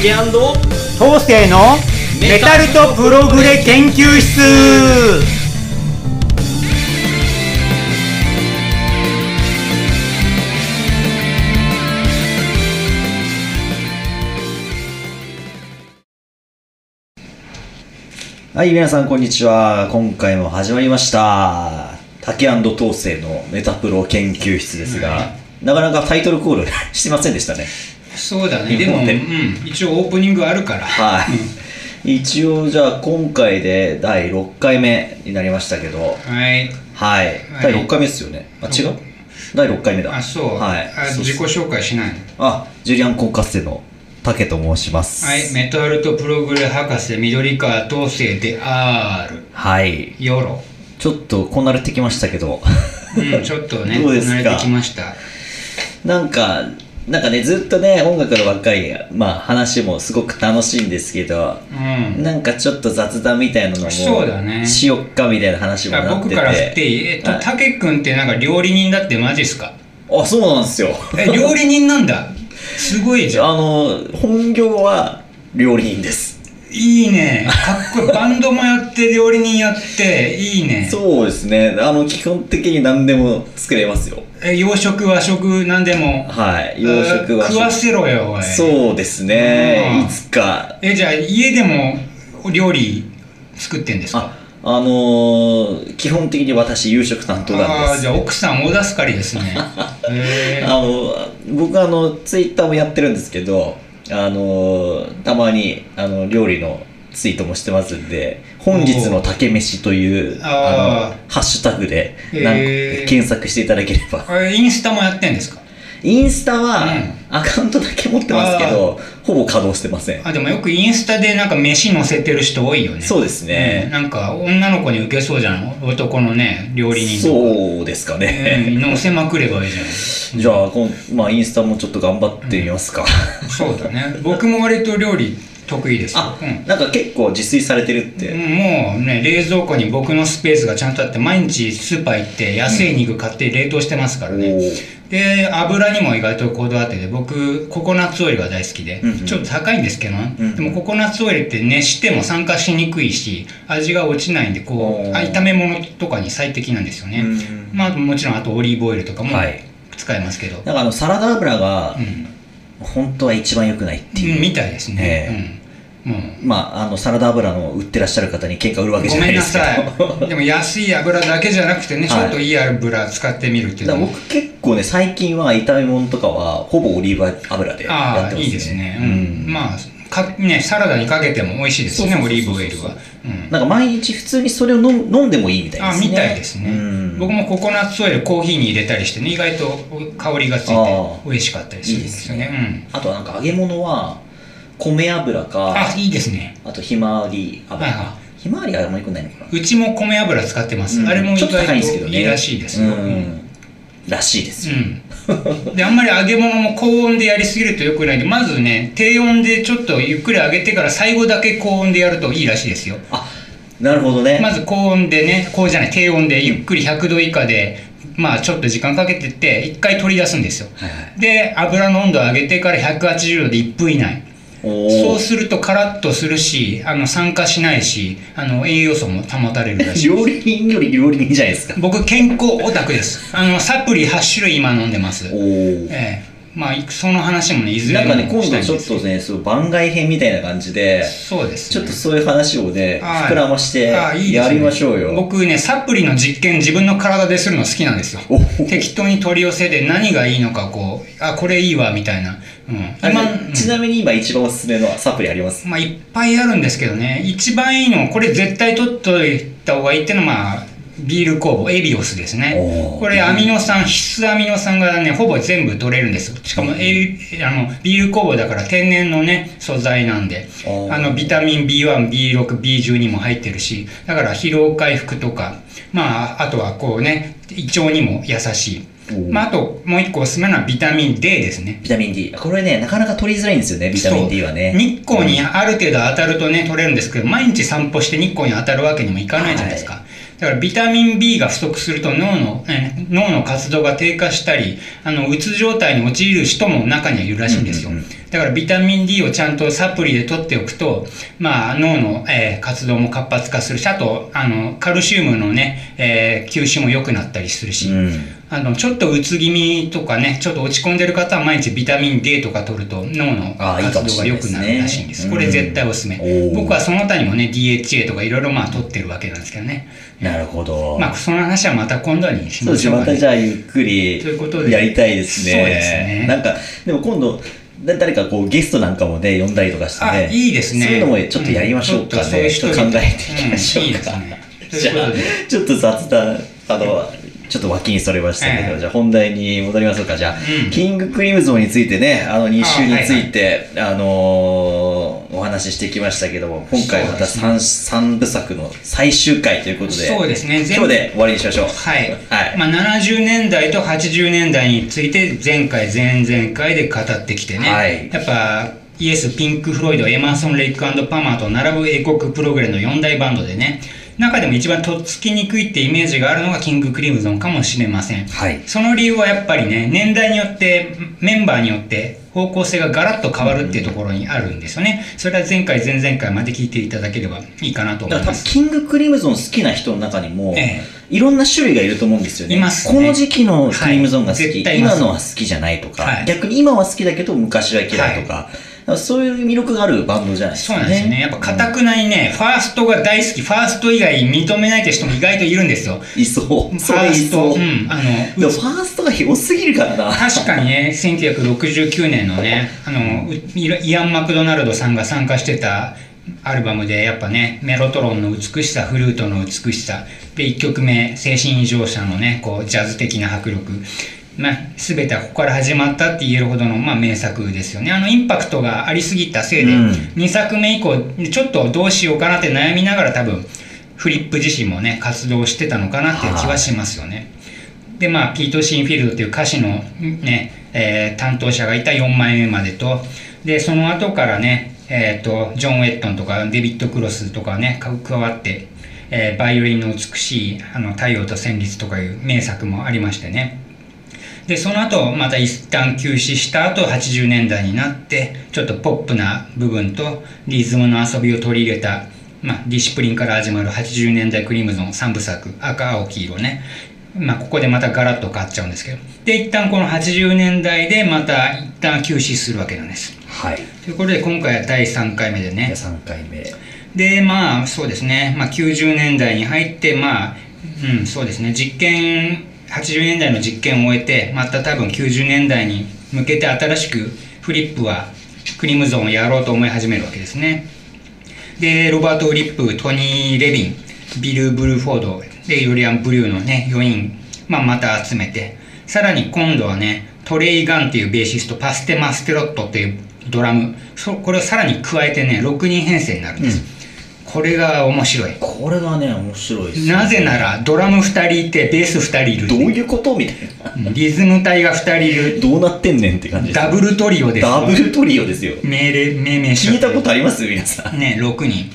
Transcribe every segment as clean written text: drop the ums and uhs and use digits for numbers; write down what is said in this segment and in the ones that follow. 竹&東勢のメタルとプログレ研究室。はい、皆さんこんにちは。今回も始まりました竹&東勢のメタプロ研究室ですが、なかなかタイトルコールしてませんでしたね。そうだね。でも、一応オープニングあるから。はい。一応じゃあ今回で第6回目になりましたけど。はい。はい。第6回目ですよね。あ、違う？第6回目だ。あ、そう。はい。自己紹介しないの？あ、ジュリアンコンカッセの竹と申します。はい。メタルとプログレ博士、緑川東勢である。はい。よろ。ちょっとこなれてきましたけど。うん、ちょっとね。どうですか？こなれてきました。なんかね、ずっとね音楽のばっかり、まあ、話もすごく楽しいんですけど、うん、なんかちょっと雑談みたいなのもしよっかみたいな話もなってて、僕から振っていい？たけくんってなんか料理人だってマジっすか？あ、そうなんですよ。料理人なんだ。すごいじゃん。本業は料理人です。いいね、かっこいい。バンドもやって料理人やっていいね。そうですね。基本的に何でも作れますよ。洋食和食なんでも。はい。洋食和食。食わせろよ、おい。そうですね。いつか。じゃあ家でも料理作ってんですか？基本的に私夕食担当なんです。ああ、じゃあ奥さん大助かりですね。僕ツイッターもやってるんですけど、たまに料理のツイートもしてますんで、本日の竹飯というハッシュタグで検索していただければ。インスタもやってんですか？インスタはアカウントだけ持ってますけど、ほぼ稼働してません。あ、でもよくインスタでなんか飯載せてる人多いよね。そうですね。なんか女の子にウケそうじゃん、男のね料理人とか。そうですかね。載せまくればいいじゃない。じゃあまあインスタもちょっと頑張ってみますか。そうだね。僕も割と料理得意です。あ、なんか結構自炊されてるって。もうね、冷蔵庫に僕のスペースがちゃんとあって、毎日スーパー行って安い肉買って冷凍してますからね。で、油にも意外とこだわってて、僕ココナッツオイルが大好きで、ちょっと高いんですけど、でもココナッツオイルって熱しても酸化しにくいし味が落ちないんで、こう炒め物とかに最適なんですよね。まあもちろんあとオリーブオイルとかも使えますけど、なんかサラダ油が本当は一番良くないっていうみたいですね。まあサラダ油の売ってらっしゃる方に喧嘩売るわけじゃないですけど、ごめんなさい。でも安い油だけじゃなくてね、ちょっといい油使ってみるっていうのも。僕結構ね最近は炒め物とかはほぼオリーブ油でやってますね。いいですね。まあサラダにかけても美味しいですね、オリーブオイルは。なんか毎日普通にそれを飲んでもいいみたいですね。あ、みたいですね。僕もココナッツオイルコーヒーに入れたりしてね、意外と香りがついて美味しかったりするんですよね。あとなんか揚げ物は米油か、あ、いいですね。あとひまわり油。ひまわりはあんまり良くないのかな。うちも米油使ってます。あれも意外といいらしいですよ。らしいですよ。で、あんまり揚げ物も高温でやりすぎると良くないんで、まずね低温でちょっとゆっくり揚げてから最後だけ高温でやるといいらしいですよ。あ、なるほどね。まず高温でね、高じゃない低温でゆっくり100度以下で。まあちょっと時間かけてって一回取り出すんですよ。で、油の温度を上げてから180度で1分以内。そうするとカラッとするし、酸化しないし、栄養素も保たれるらしい。料理人より料理人じゃないですか。僕健康オタクです。サプリ8種類今飲んでます。まあその話もね、いずれもしたいんですけど、なんかね今度ちょっとね、そう番外編みたいな感じで、そうですね、ちょっとそういう話をね膨らましてやりましょうよ。僕ねサプリの実験自分の体でするの好きなんですよ。適当に取り寄せで何がいいのか、こう、あ、これいいわみたいな。ちなみに今一番おすすめのサプリあります？まあいっぱいあるんですけどね、一番いいのこれ絶対取っといた方がいいっていうのは、まあビール酵母エビオスですね。これアミノ酸、必須アミノ酸がねほぼ全部取れるんです。しかもビール酵母だから天然のね素材なんで、ビタミン B1B6B12 も入ってるし、だから疲労回復とか、まああとはこうね胃腸にも優しい。まあ、あともう一個おすすめなのはビタミン D ですね。ビタミン D、 これねなかなか取りづらいんですよね。ビタミン D はね日光にある程度当たるとね取れるんですけど、毎日散歩して日光に当たるわけにもいかないじゃないですか、だからビタミン B が不足すると脳の活動が低下したりうつ状態に陥る人も中にはいるらしいんですよ。だからビタミン D をちゃんとサプリで取っておくと、まあ、脳の、活動も活発化するし、あとカルシウムのね、吸収も良くなったりするし、ちょっとうつ気味とかね、ちょっと落ち込んでる方は毎日ビタミン D とか取ると脳の活動が良くなるらしいんです。これ絶対おすすめ。僕はその他にもね DHA とかいろいろまあ取ってるわけなんですけどね。なるほど。まあその話はまた今度にしましょうかね。そうですね。またじゃあゆっくりやりたいですね。そうですね。なんかでも今度誰かこうゲストなんかもね呼んだりとかしてね。あ、いいですね。そういうのもちょっとやりましょうかね。そういう人考えていきましょうか。じゃあちょっと雑談ちょっと脇にそれましたけど、じゃあ本題に戻りましょうか。じゃあ、キングクリムゾンについてね、2週について、お話ししてきましたけども、今回また 3部作の最終回ということで、そうですね、今日で終わりにしましょう。はい。はい、まあ、70年代と80年代について、前回、前々回で語ってきてね。はい、やっぱイエス、ピンク・フロイド、エマーソン・レイク&パマーと並ぶ英国プログレの4大バンドでね、中でも一番とっつきにくいってイメージがあるのがキングクリムゾンかもしれません。はい、その理由はやっぱりね、年代によって、メンバーによって方向性がガラッと変わるっていうところにあるんですよね。それは前回、前々回まで聞いていただければいいかなと思います。キングクリムゾン好きな人の中にも、いろんな種類がいると思うんですよね。いますね。この時期のクリムゾンが好き、今のは好きじゃないとか、逆に今は好きだけど昔は嫌いとか、そういう魅力があるバンドじゃないですかね。そうなんですね。やっぱ固くないね、ファーストが大好き、ファースト以外認めないって人も意外といるんですよ。いそう。ファースト。うん。でもファーストが広すぎるからな。確かにね、1969年のね、イアン・マクドナルドさんが参加してたアルバムで、やっぱね、メロトロンの美しさ、フルートの美しさ、で、1曲目、精神異常者のね、こう、ジャズ的な迫力。全てはここから始まったって言えるほどの、名作ですよね。インパクトがありすぎたせいで、2作目以降ちょっとどうしようかなって悩みながら多分フリップ自身もね活動してたのかなっていう気はしますよね。でピート・シンフィールドっていう歌詞の、担当者がいた4枚目までと、でその後からね、ジョン・ウェットンとかデビッド・クロスとかね加わって、バイオリンの美しい「太陽と旋律」とかいう名作もありましてね。でその後また一旦休止した後80年代になってちょっとポップな部分とリズムの遊びを取り入れた、ディシプリンから始まる80年代クリムゾン3部作、赤青黄色ね、ここでまたガラッと変わっちゃうんですけど、で一旦この80年代でまた一旦休止するわけなんです。はい、ということで今回は第3回目でね、3回目でそうですね、90年代に入ってそうですね、80年代の実験を終えて、また多分90年代に向けて新しくフリップはクリムゾンをやろうと思い始めるわけですね。でロバート・ウリップ、トニー・レビン、ビル・ブルーフォードでユリアン・ブリューのね4人、また集めて、さらに今度はねトレイ・ガンっていうベーシスト、パステ・マステロットっていうドラム、これをさらに加えてね6人編成になるんです。これが面白い。これがね、面白いですね。なぜなら、ドラム2人いて、ベース2人いる。どういうことみたいな。リズム隊が2人いる。どうなってんねんって感じです。ダブルトリオです。ダブルトリオですよ。命名書。聞いたことあります皆さん。ね、6人。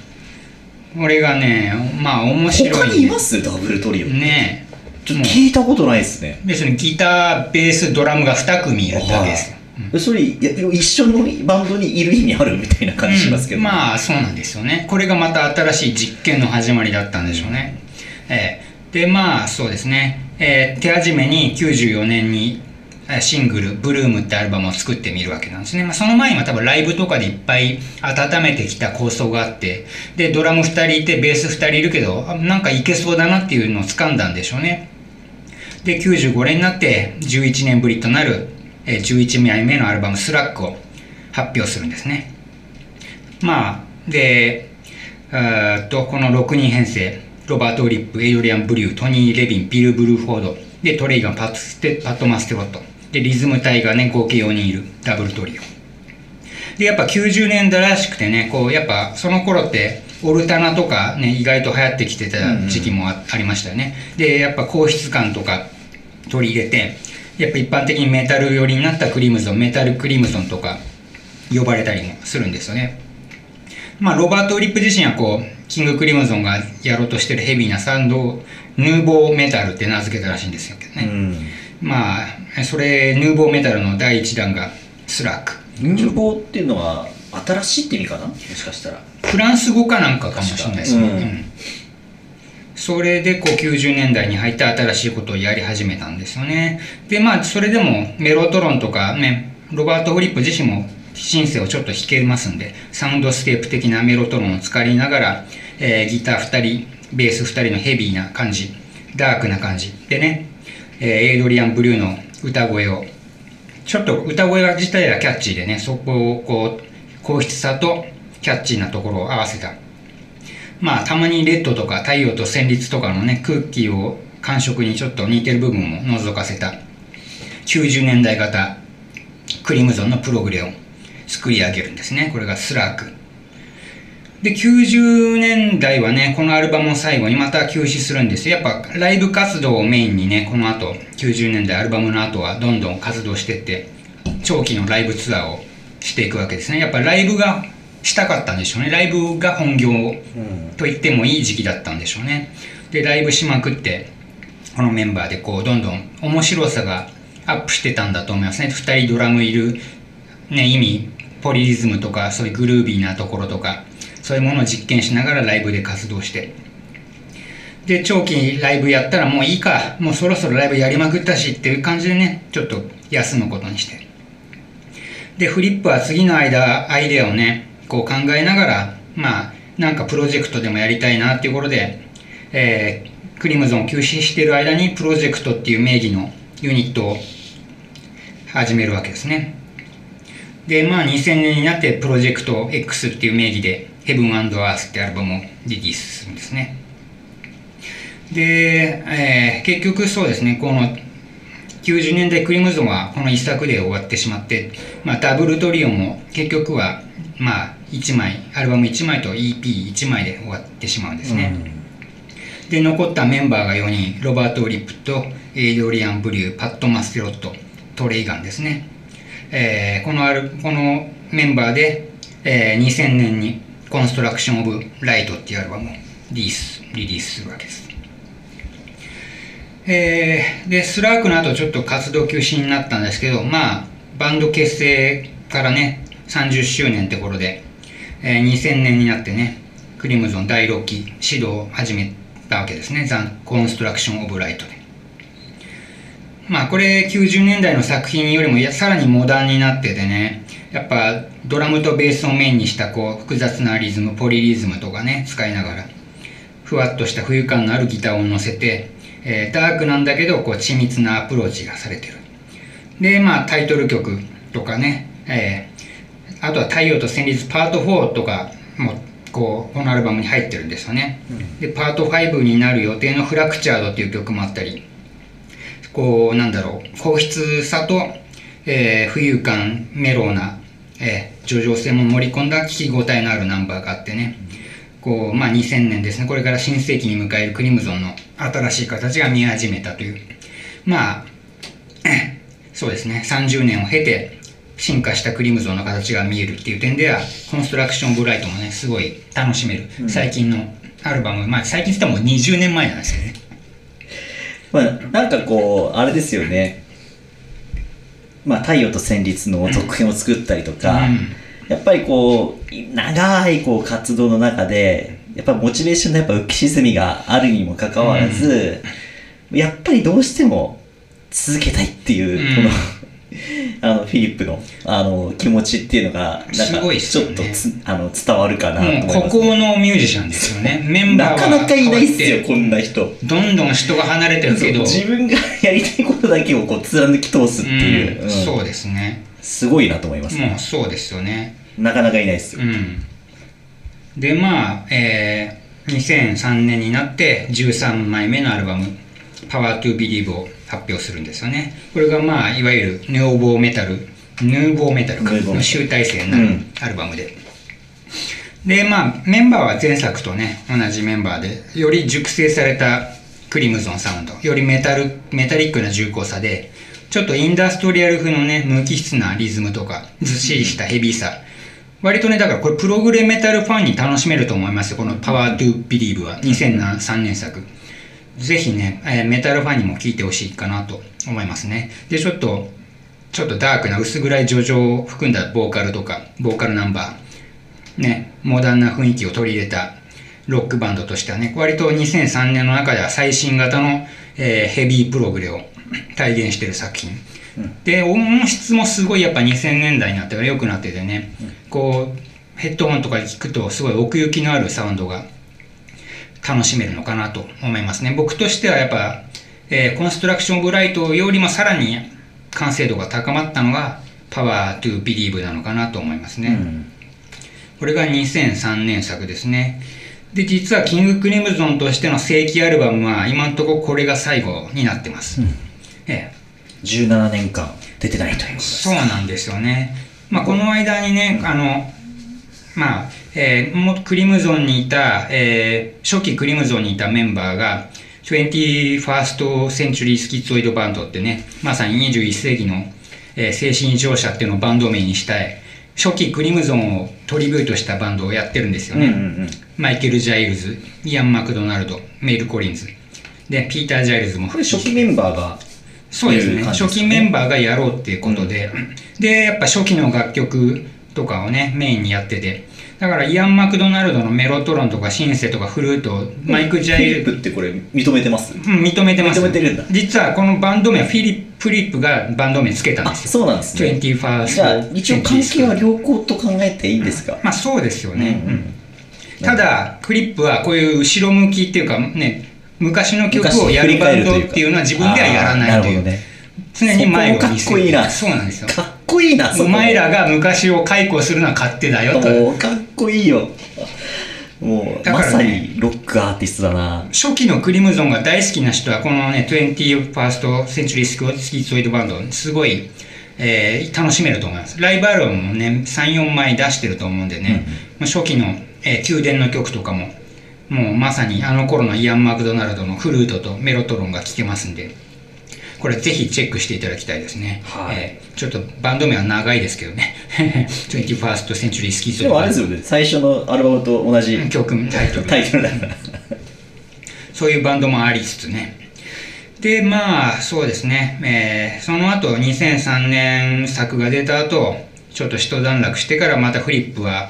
これがね、面白い。他にいますダブルトリオ。ね。ちょっと聞いたことないですね。別にギター、ベース、ドラムが2組いるだけです。それ一緒のバンドにいる意味あるみたいな感じしますけど、そうなんですよね。これがまた新しい実験の始まりだったんでしょうね。でそうですね、手始めに94年にシングル「ブルーム」ってアルバムを作ってみるわけなんですね。その前には多分ライブとかでいっぱい温めてきた構想があって、でドラム2人いてベース2人いるけどなんかいけそうだなっていうのを掴んだんでしょうね。で95年になって11年ぶりとなる11枚目のアルバム「スラック」を発表するんですね。でこの6人編成、ロバート・ウリップ、エイドリアン・ブリュー、トニー・レビン、ビル・ブルーフォードでトレイガン、パット・マステロットでリズム隊がね合計4人いるダブルトリオで、やっぱ90年代らしくてね、やっぱその頃ってオルタナとかね意外と流行ってきてた時期もありましたよね。でやっぱ硬質感とか取り入れて、やっぱ一般的にメタル寄りになったクリムゾン、メタルクリムゾンとか呼ばれたりもするんですよね。ロバート・ウリップ自身はキングクリムゾンがやろうとしてるヘビーなサウンドをヌーボーメタルって名付けたらしいんですよけどね。それヌーボーメタルの第1弾が「スラック」ルボっていうのは新しいって意味かな、もしかしたらフランス語かなんかかもしれないですね、それでこう90年代に入って新しいことをやり始めたんですよね。でまあそれでもメロトロンとかね、ロバート・フリップ自身もシンセをちょっと弾けますんで、サウンドスケープ的なメロトロンを使いながら、ギター2人ベース2人のヘビーな感じ、ダークな感じでね、エイドリアン・ブリューの歌声をちょっと歌声自体はキャッチーでね、そこをこう硬質さとキャッチーなところを合わせた。まあたまにレッドとか太陽と旋律とかのねクッキーを感触にちょっと似てる部分も覗かせた90年代型クリムゾンのプログレを作り上げるんですね。これがスラークで、90年代はねこのアルバムを最後にまた休止するんですよ。やっぱライブ活動をメインにね、この後90年代アルバムの後はどんどん活動してって長期のライブツアーをしていくわけですね。やっぱライブがしたかったんでしょうね。ライブが本業と言ってもいい時期だったんでしょうね。でライブしまくってこのメンバーでこうどんどん面白さがアップしてたんだと思いますね。2人ドラムいる、ね、意味ポリリズムとかそういうグルービーなところとかそういうものを実験しながらライブで活動して、で長期ライブやったらもういいか、もうそろそろライブやりまくったしっていう感じでねちょっと休むことにして、でフリップは次のアイデアをねこう考えながら、まあなんかプロジェクトでもやりたいなっていうことで、クリムゾンを休止している間にプロジェクトっていう名義のユニットを始めるわけですね。でまあ2000年になってプロジェクト X っていう名義で「Heaven and Earth」ってアルバムをリリースするんですね。で、結局そうですね、この90年代クリムゾンはこの一作で終わってしまって、まあ、ダブルトリオも結局はまあ1枚アルバム1枚と EP1 枚で終わってしまうんですね、で残ったメンバーが4人、ロバート・オリップとエイドリアン・ブリュー、パット・マステロット、トレイガンですね、このメンバーで、2000年に「コンストラクション・オブ・ライト」っていうアルバムをリリースするわけです。でスラークの後ちょっと活動休止になったんですけど、まあバンド結成からね30周年って頃で、2000年になってねクリムゾン第6期始動を始めたわけですね。ザ・コンストラクション・オブ・ライトで、まあこれ90年代の作品よりもさらにモダンになっててね、やっぱドラムとベースをメインにしたこう複雑なリズム、ポリリズムとかね使いながらふわっとした浮遊感のあるギターを乗せて、ダークなんだけどこう緻密なアプローチがされてる。でまあタイトル曲とかね、あとは「太陽と旋律パート4」とかもこのアルバムに入ってるんですよね、でパート5になる予定の「フラクチャード」っていう曲もあったり、こうなんだろう、硬質さと、浮遊感、メローな、叙情性も盛り込んだ聴き応えのあるナンバーがあってね、こうまあ2000年ですね、これから新世紀に迎えるクリムゾンの新しい形が見始めたという、まあそうですね30年を経て進化したクリムゾンの形が見えるっていう点ではコンストラクション・オブ・ライトもねすごい楽しめる最近のアルバム、まあ最近って言っても20年前なんですよね。まあなんかこうあれですよね、まあ太陽と旋律の続編を作ったりとか、やっぱりこう長いこう活動の中でやっぱモチベーションのやっぱ浮き沈みがあるにもかかわらず、やっぱりどうしても続けたいっていうこの、フィリップの気持ちっていうのがなんかちょっと伝わるかなと思いますね。もう孤高のミュージシャンですよね。メンバーはなかなかいないっすよこんな人。どんどん人が離れてるけど自分がやりたいことだけをこう貫き通すっていう、そうですね、すごいなと思いますね。もうそうですよね、なかなかいないっすよ、でまあ、2003年になって13枚目のアルバム「Power to Believe」を発表するんですよね。これがまあいわゆるヌーボーメタルの集大成になるアルバムで、でまあメンバーは前作とね同じメンバーでより熟成されたクリムゾンサウンド、よりメタリックな重厚さでちょっとインダストリアル風のね無機質なリズムとかずっしりしたヘビーさ、割とねだからこれプログレメタルファンに楽しめると思いますよ。この「Power to Believe」は2003年作、ぜひね、メタルファンにも聴いてほしいかなと思いますね。でちょっとちょっとダークな薄暗い叙情を含んだボーカルとかボーカルナンバー、ね、モダンな雰囲気を取り入れたロックバンドとしてはね、割と2003年の中では最新型の、ヘビープログレを体現している作品、うん、で音質もすごいやっぱ2000年代になってから良くなっててね、うん、こうヘッドホンとかで聞くとすごい奥行きのあるサウンドが楽しめるのかなと思いますね。僕としてはやっぱ、コンストラクション・オブ・ライトよりもさらに完成度が高まったのがパワー・トゥ・ビリーブなのかなと思いますね、うん、これが2003年作ですね。で実はキングクリムゾンとしての正規アルバムは今のところこれが最後になってます、うん、17年間出てないということですか。そうなんですよね、まあ、この間にね、うん、まあクリムゾンにいた、初期クリムゾンにいたメンバーが 21st Century Schizoid Band ってね、まさに21世紀の、精神異常者っていうのをバンド名にしたい初期クリムゾンをトリビュートしたバンドをやってるんですよね、うんうんうん、マイケル・ジャイルズ、イアン・マクドナルド、メイル・コリンズでピーター・ジャイルズもこれ初期メンバーがそうですね、初期メンバーがやろうっていうことで、うん、でやっぱ初期の楽曲とかをねメインにやってて、だからイアン・マクドナルドのメロトロンとかシンセとかフルート、マイク・ジャイルフィリップってこれ認めてます？うん、認めてます。認めてるんだ。実はこのバンド名はフィリップ、フリップがバンド名つけたんですよ。そうなんですね。21st。じゃあ一応関係は良好と考えていいんですか？まあそうですよね、うんうん、ただフリップはこういう後ろ向きっていうかね、昔の曲をやるバンドっていうのは自分ではやらないという、常に前を見据えて、そこもかっこいいな。そうなんですよ。かっこいいな。お前らが昔を解雇するのは勝手だよと。かっこいいよ。もうまさにロックアーティストだな。初期のクリムゾンが大好きな人はこのね 21st Century Schizoid Band すごい、楽しめると思います。ライブアルバムもね 3,4 枚出してると思うんでね、うん、初期の、宮殿の曲とかももうまさにあの頃のイアン・マクドナルドのフルートとメロトロンが聴けますんで、これぜひチェックしていただきたいですね、はい、ちょっとバンド名は長いですけどね21st Century Schizoid。でもあれですよね、最初のアルバムと同じ曲タイトルだからそういうバンドもありつつね。でまあそうですね、その後2003年作が出た後ちょっと一段落してからまたフリップは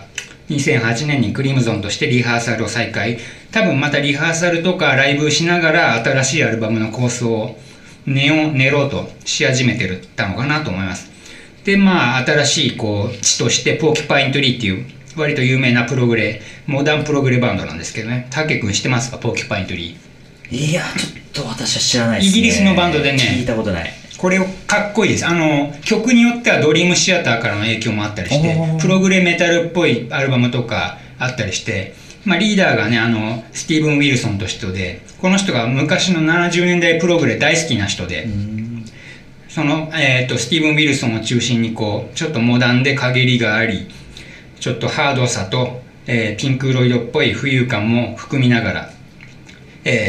2008年にクリムゾンとしてリハーサルを再開、多分またリハーサルとかライブしながら新しいアルバムの構想を練ろうとし始めてるったのかなと思います。でまあ新しいこう地としてポーキュパイントリーっていう割と有名なプログレモダンプログレバンドなんですけどね、タケ君知ってますか？ポーキュパイントリー。いやちょっと私は知らないですね。イギリスのバンドでね、聞いたことない。これかっこいいです。曲によってはドリームシアターからの影響もあったりしてプログレメタルっぽいアルバムとかあったりして、まあ、リーダーがねスティーブン・ウィルソンという人で、この人が昔の70年代プログレ大好きな人で、その、スティーブン・ウィルソンを中心にこうちょっとモダンで陰りがありちょっとハードさと、ピンク・ロイドっぽい浮遊感も含みながら、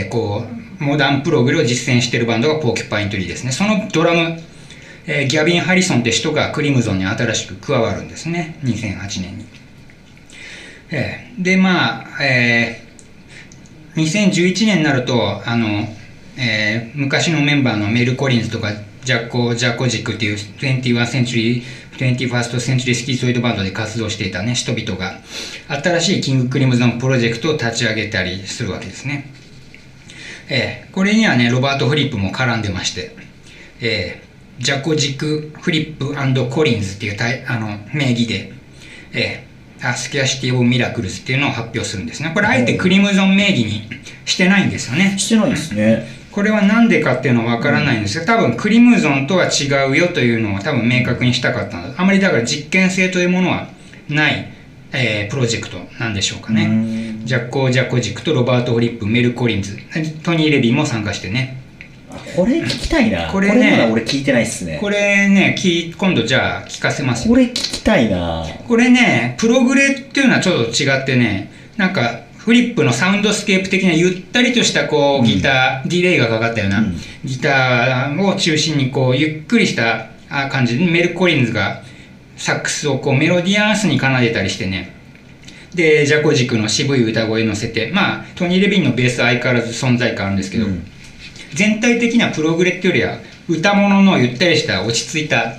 こうモダンプログレを実践しているバンドがポーキュパイントリーですね。そのドラム、ギャビン・ハリソンって人がクリムゾンに新しく加わるんですね、2008年に、でまあ、2011年になると昔のメンバーのメル・コリンズとかジャコジックっていう 21st Century スキゾイドバンドで活動していた、ね、人々が新しいキング・クリムゾンプロジェクトを立ち上げたりするわけですね。これにはねロバート・フリップも絡んでまして、ジャコジック・フリップコリンズっていう名義で、アスキャシティ・オブ・ミラクルズっていうのを発表するんですね。これあえてクリムゾン名義にしてないんですよね。してないですね。これは何でかっていうのは分からないんですけど、多分クリムゾンとは違うよというのを多分明確にしたかったので、あまりだから実験性というものはない、プロジェクトなんでしょうかね。ジャコジックとロバート・フリップ、メル・コリンズ、トニー・レビーも参加してね。これ聞きたいな。これね、これまだ俺聞いてないっすね。これね、今度じゃあ聞かせますよ。これ聞きたいな。これね、プログレっていうのはちょっと違ってね、なんかフリップのサウンドスケープ的なゆったりとしたこうギター、ディレイがかかったような、ギターを中心にこうゆっくりした感じで、メル・コリンズがサックスをこうメロディアンスに奏でたりしてね。でジャコジックの渋い歌声に乗せて、まあ、トニー・レビンのベースは相変わらず存在感あるんですけど、全体的なプログレっていうよりは歌物のゆったりした落ち着いた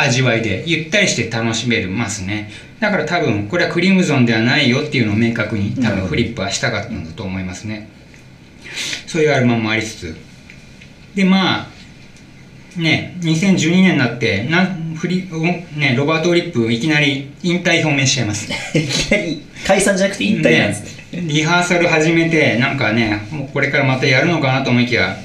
味わいでゆったりして楽しめますね。だから多分これはクリムゾンではないよっていうのを明確に多分フリップはしたかったんだと思いますね。そういうアルバムもありつつで、まあね、2012年になってロバート・オリップいきなり引退表明しちゃいますいきなり解散じゃなくて引退なんですね。リハーサル始めてなんかね、もうこれからまたやるのかなと思いきや、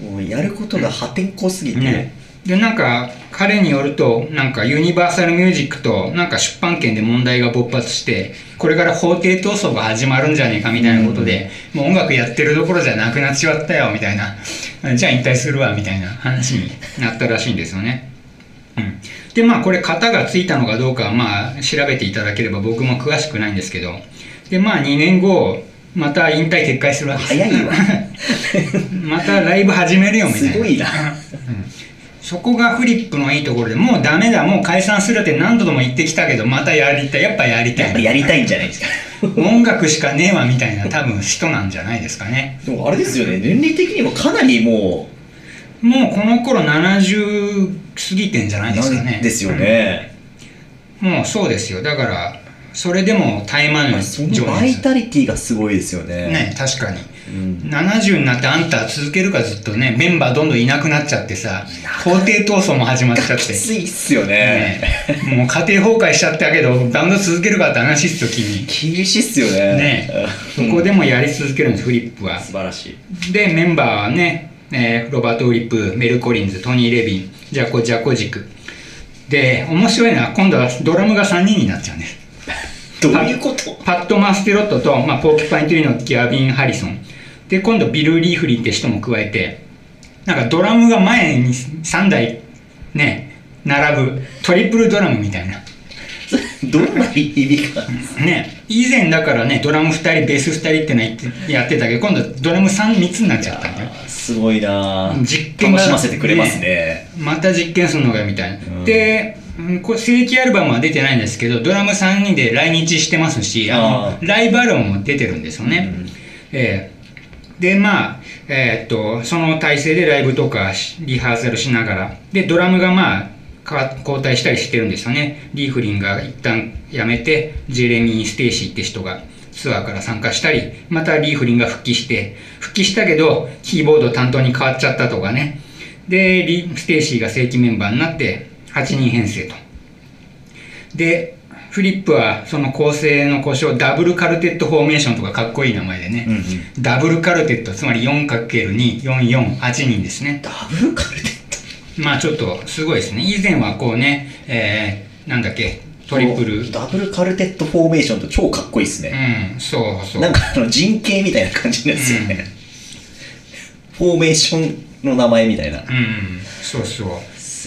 うん、もうやることが破天荒すぎて、ね、でなんか彼によるとなんかユニバーサルミュージックとなんか出版権で問題が勃発して、これから法廷闘争が始まるんじゃねえかみたいなことで、もう音楽やってるどころじゃなくなっちまったよみたいなじゃあ引退するわみたいな話になったらしいんですよね。うん、でまあこれ型がついたのかどうかはまあ調べていただければ、僕も詳しくないんですけど、でまあ2年後また引退撤回するわけです。早いわまたライブ始めるよみたいな、すごいなそこがフリップのいいところで、もうダメだもう解散するって何度でも言ってきたけど、またやりたい、やっぱやりたい、やっぱやりたいんじゃないですか音楽しかねえわみたいな多分人なんじゃないですかね。でもあれですよね、年齢的にもかなりもうこの頃70過ぎてんじゃないですかね。ですよね、うん、もうそうですよ。だからそれでも絶え間ない情熱、バイタリティがすごいですよね。ね、確かに、うん、70になってあんた続けるかずっとね、メンバーどんどんいなくなっちゃってさ、法廷闘争も始まっちゃってきついっすよね、ねもう家庭崩壊しちゃったけどバンド続けるかって話っすよ。厳しいっすよね。ね、そこでもやり続けるんですフリップは。素晴らしい。でメンバーはね、ロバート・ウリップ、メル・コリンズ、トニー・レビン、ジャコジクで、面白いのは今度はドラムが3人になっちゃうんです。どういうこと？パット・マステロットと、まあ、ポーキュパイン・トゥリーのギャビン・ハリソンで、今度ビル・リーフリーって人も加えて、なんかドラムが前に3台ね並ぶトリプルドラムみたいなどんな響きかね、以前だからねドラム2人ベース2人ってのやってたけど、今度ドラム3つになっちゃったんだよ。すごいな、実験が楽しませてくれますね。また実験するのがみたいな。でこれ正規アルバムは出てないんですけど、ドラム3人で来日してますし、ライブアルバムも出てるんですよね。うん、でまあ、その体制でライブとかリハーサルしながらで、ドラムがまあ交代したりしてるんですよね。リーフリンが一旦辞めて、ジェレミー・ステイシーって人がツアーから参加したり、またリーフリンが復帰したけどキーボード担当に変わっちゃったとかね。でステイシーが正規メンバーになって8人編成と。でフリップはその構成の故障、ダブルカルテットフォーメーションとかかっこいい名前でね、うんうん、ダブルカルテット、つまり 4×244 8人ですね。ダブルカルテット、まあちょっとすごいですね。以前はこうね、なんだっけトリプルダブルカルテットフォーメーションと超かっこいいですね。うん、そうそう、なんか人形みたいな感じですよね、うん、フォーメーションの名前みたいな、うん、そうそ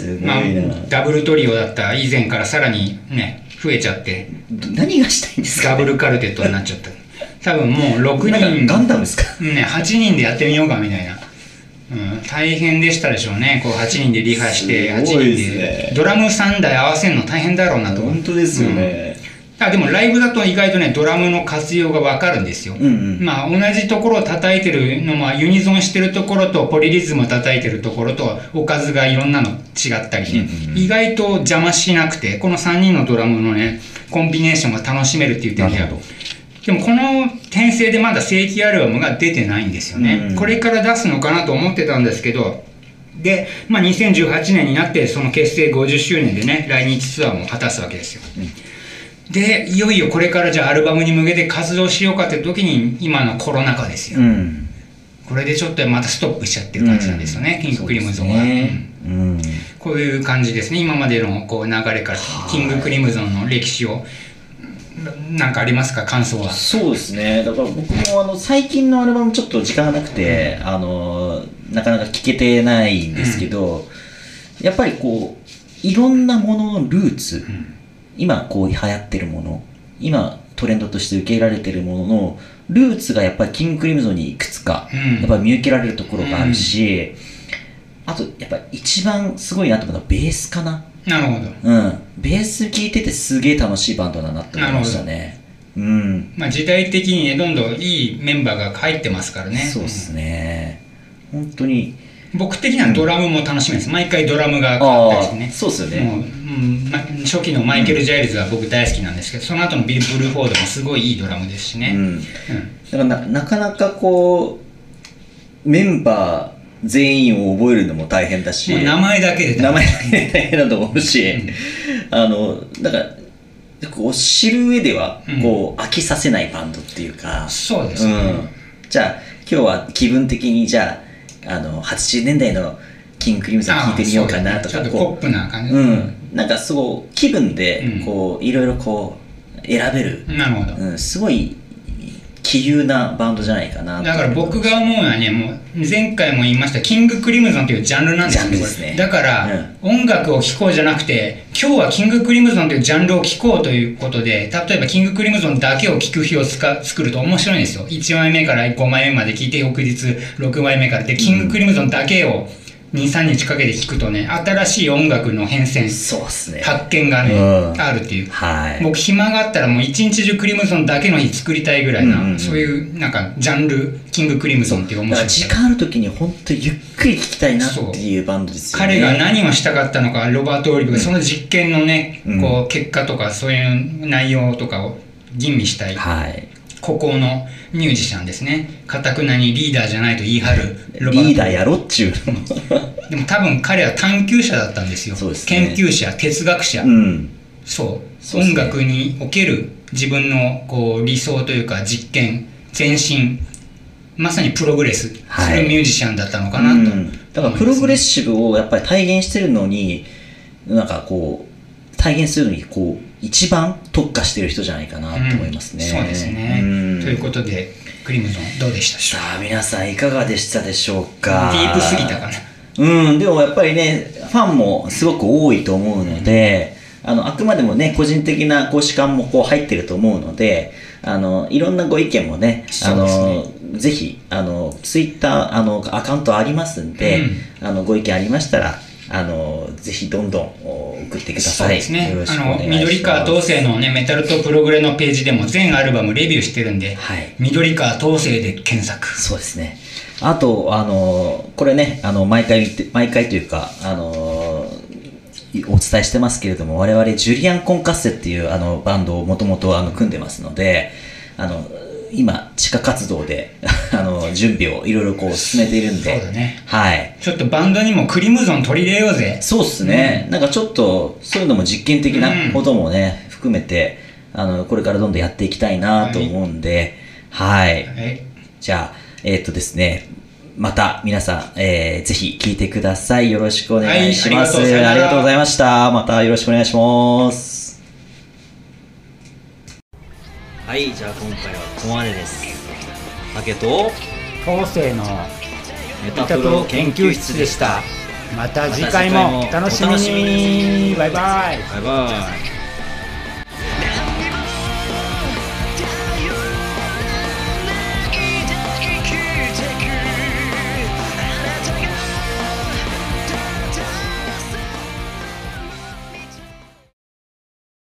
う、まあ、ダブルトリオだった以前からさらにね増えちゃって、何がしたいんですか、ね、ダブルカルテットになっちゃった多分もう6人、ガンダムですか、ね、8人でやってみようかみたいな、うん、大変でしたでしょうね。こう8人でリハして8人でドラム3台合わせるの大変だろうなと。本当ですよね、うん、でもライブだと意外とねドラムの活用が分かるんですよ、うんうん、まあ同じところを叩いてるのもユニゾンしてるところとポリリズム叩いてるところとおかずがいろんなの違ったりね、意外と邪魔しなくて、この3人のドラムのねコンビネーションが楽しめるっていう点で、でもこの転生でまだ正規アルバムが出てないんですよね、うん、これから出すのかなと思ってたんですけど、で、まあ、2018年になってその結成50周年でね来日ツアーも果たすわけですよ、うん、でいよいよこれからじゃあアルバムに向けて活動しようかって時に今のコロナ禍ですよ、うん、これでちょっとまたストップしちゃってる感じなんですよね、うん、キングクリムゾンは、うん、こういう感じですね。今までのこう流れからキングクリムゾンの歴史をなんかありますか、感想は。そうですね、だから僕も最近のアルバムちょっと時間がなくて、うん、なかなか聴けてないんですけど、うん、やっぱりこういろんなもののルーツ、うん、今こう流行ってるもの、今トレンドとして受け入れられてるもののルーツがやっぱりキングクリムゾンにいくつか、うん、やっぱ見受けられるところがあるし、うん、あとやっぱり一番すごいなと思ったのはベースかな。なるほど、うん、ベース聴いててすげえ楽しいバンドだなって思いましたね。うん、まあ時代的にねどんどんいいメンバーが入ってますからね。そうですね、本当に僕的にはドラムも楽しみです。毎回ドラムが変わったりしてね。そうですよね。もう、初期のマイケル・ジャイルズは僕大好きなんですけど、その後のビル・ブルフォードもすごいいいドラムですしね。だからなかなかこうメンバー全員を覚えるのも大変だし、名前だけで大変だと思うし、だからこう知る上ではこう飽きさせないバンドっていうか、そうですね。じゃあ今日は気分的にじゃあ80年代のキングクリムゾン聴いてみようかなとか、ちょっとポップな感じ、なんかすごい気分でこういろいろこう選べる、なるほど、すごい奇遇なバンドじゃないかな。だから僕が思うのはね、もう前回も言いましたキングクリムゾンというジャンルなんですよ、これ。だから音楽を聴こうじゃなくて、今日はキングクリムゾンというジャンルを聴こうということで、例えばキングクリムゾンだけを聴く日を作ると面白いんですよ。1枚目から5枚目まで聴いて、翌日6枚目からで、キングクリムゾンだけを2、3日かけて聴くとね、新しい音楽の変遷、そうっすね、発見がね、あるっていう、はい、僕暇があったらもう一日中クリムゾンだけの日作りたいぐらいな、そういうなんかジャンル、キングクリムゾンっていう面白い。時間ある時に本当ゆっくり聴きたいなっていうバンドですよね。彼が何をしたかったのか、ロバート・オリブがその実験のね、こう結果とかそういう内容とかを吟味したい、はい、孤高のミュージシャンですね。かたくなにリーダーじゃないと言い張るリーダーやろっちゅうでも多分彼は探究者だったんですよ。研究者、哲学者、そう、音楽における自分のこう理想というか実験、前進、まさにプログレスするミュージシャンだったのかなと、だからプログレッシブをやっぱり体現してるのに、なんかこう体現するのにこう一番特化してる人じゃないかなと思いますね。そうですね。ということでクリムゾンどうでしたでしょうか。さあ皆さんいかがでしたでしょうか。ディープすぎたかな。でもやっぱりね、ファンもすごく多いと思うので、あくまでもね個人的な主観もこう入ってると思うので、いろんなご意見もね、ぜひツイッターアカウントありますんで、ご意見ありましたらぜひどんどん送ってください。緑川統制のね、メタルとプログレのページでも全アルバムレビューしてるんで、緑川統制で検索。そうですね。あとこれね、毎回というかお伝えしてますけれども、我々ジュリアン・コンカッセっていうバンドをもともと組んでますので、今地下活動で準備をいろいろこう進めているんで、ちょっとバンドにもクリムゾン取り入れようぜ。そうですね、なんかちょっとそういうのも実験的なこともね、含めてこれからどんどんやっていきたいなと思うんで、じゃあですね、また皆さんぜひ聴いてください。よろしくお願いします。ありがとうございました。またよろしくお願いします。はい、じゃあ今回はここまでです。タケと統制のメタプロ研究室でした。また次回もお楽しみに。バイバイ。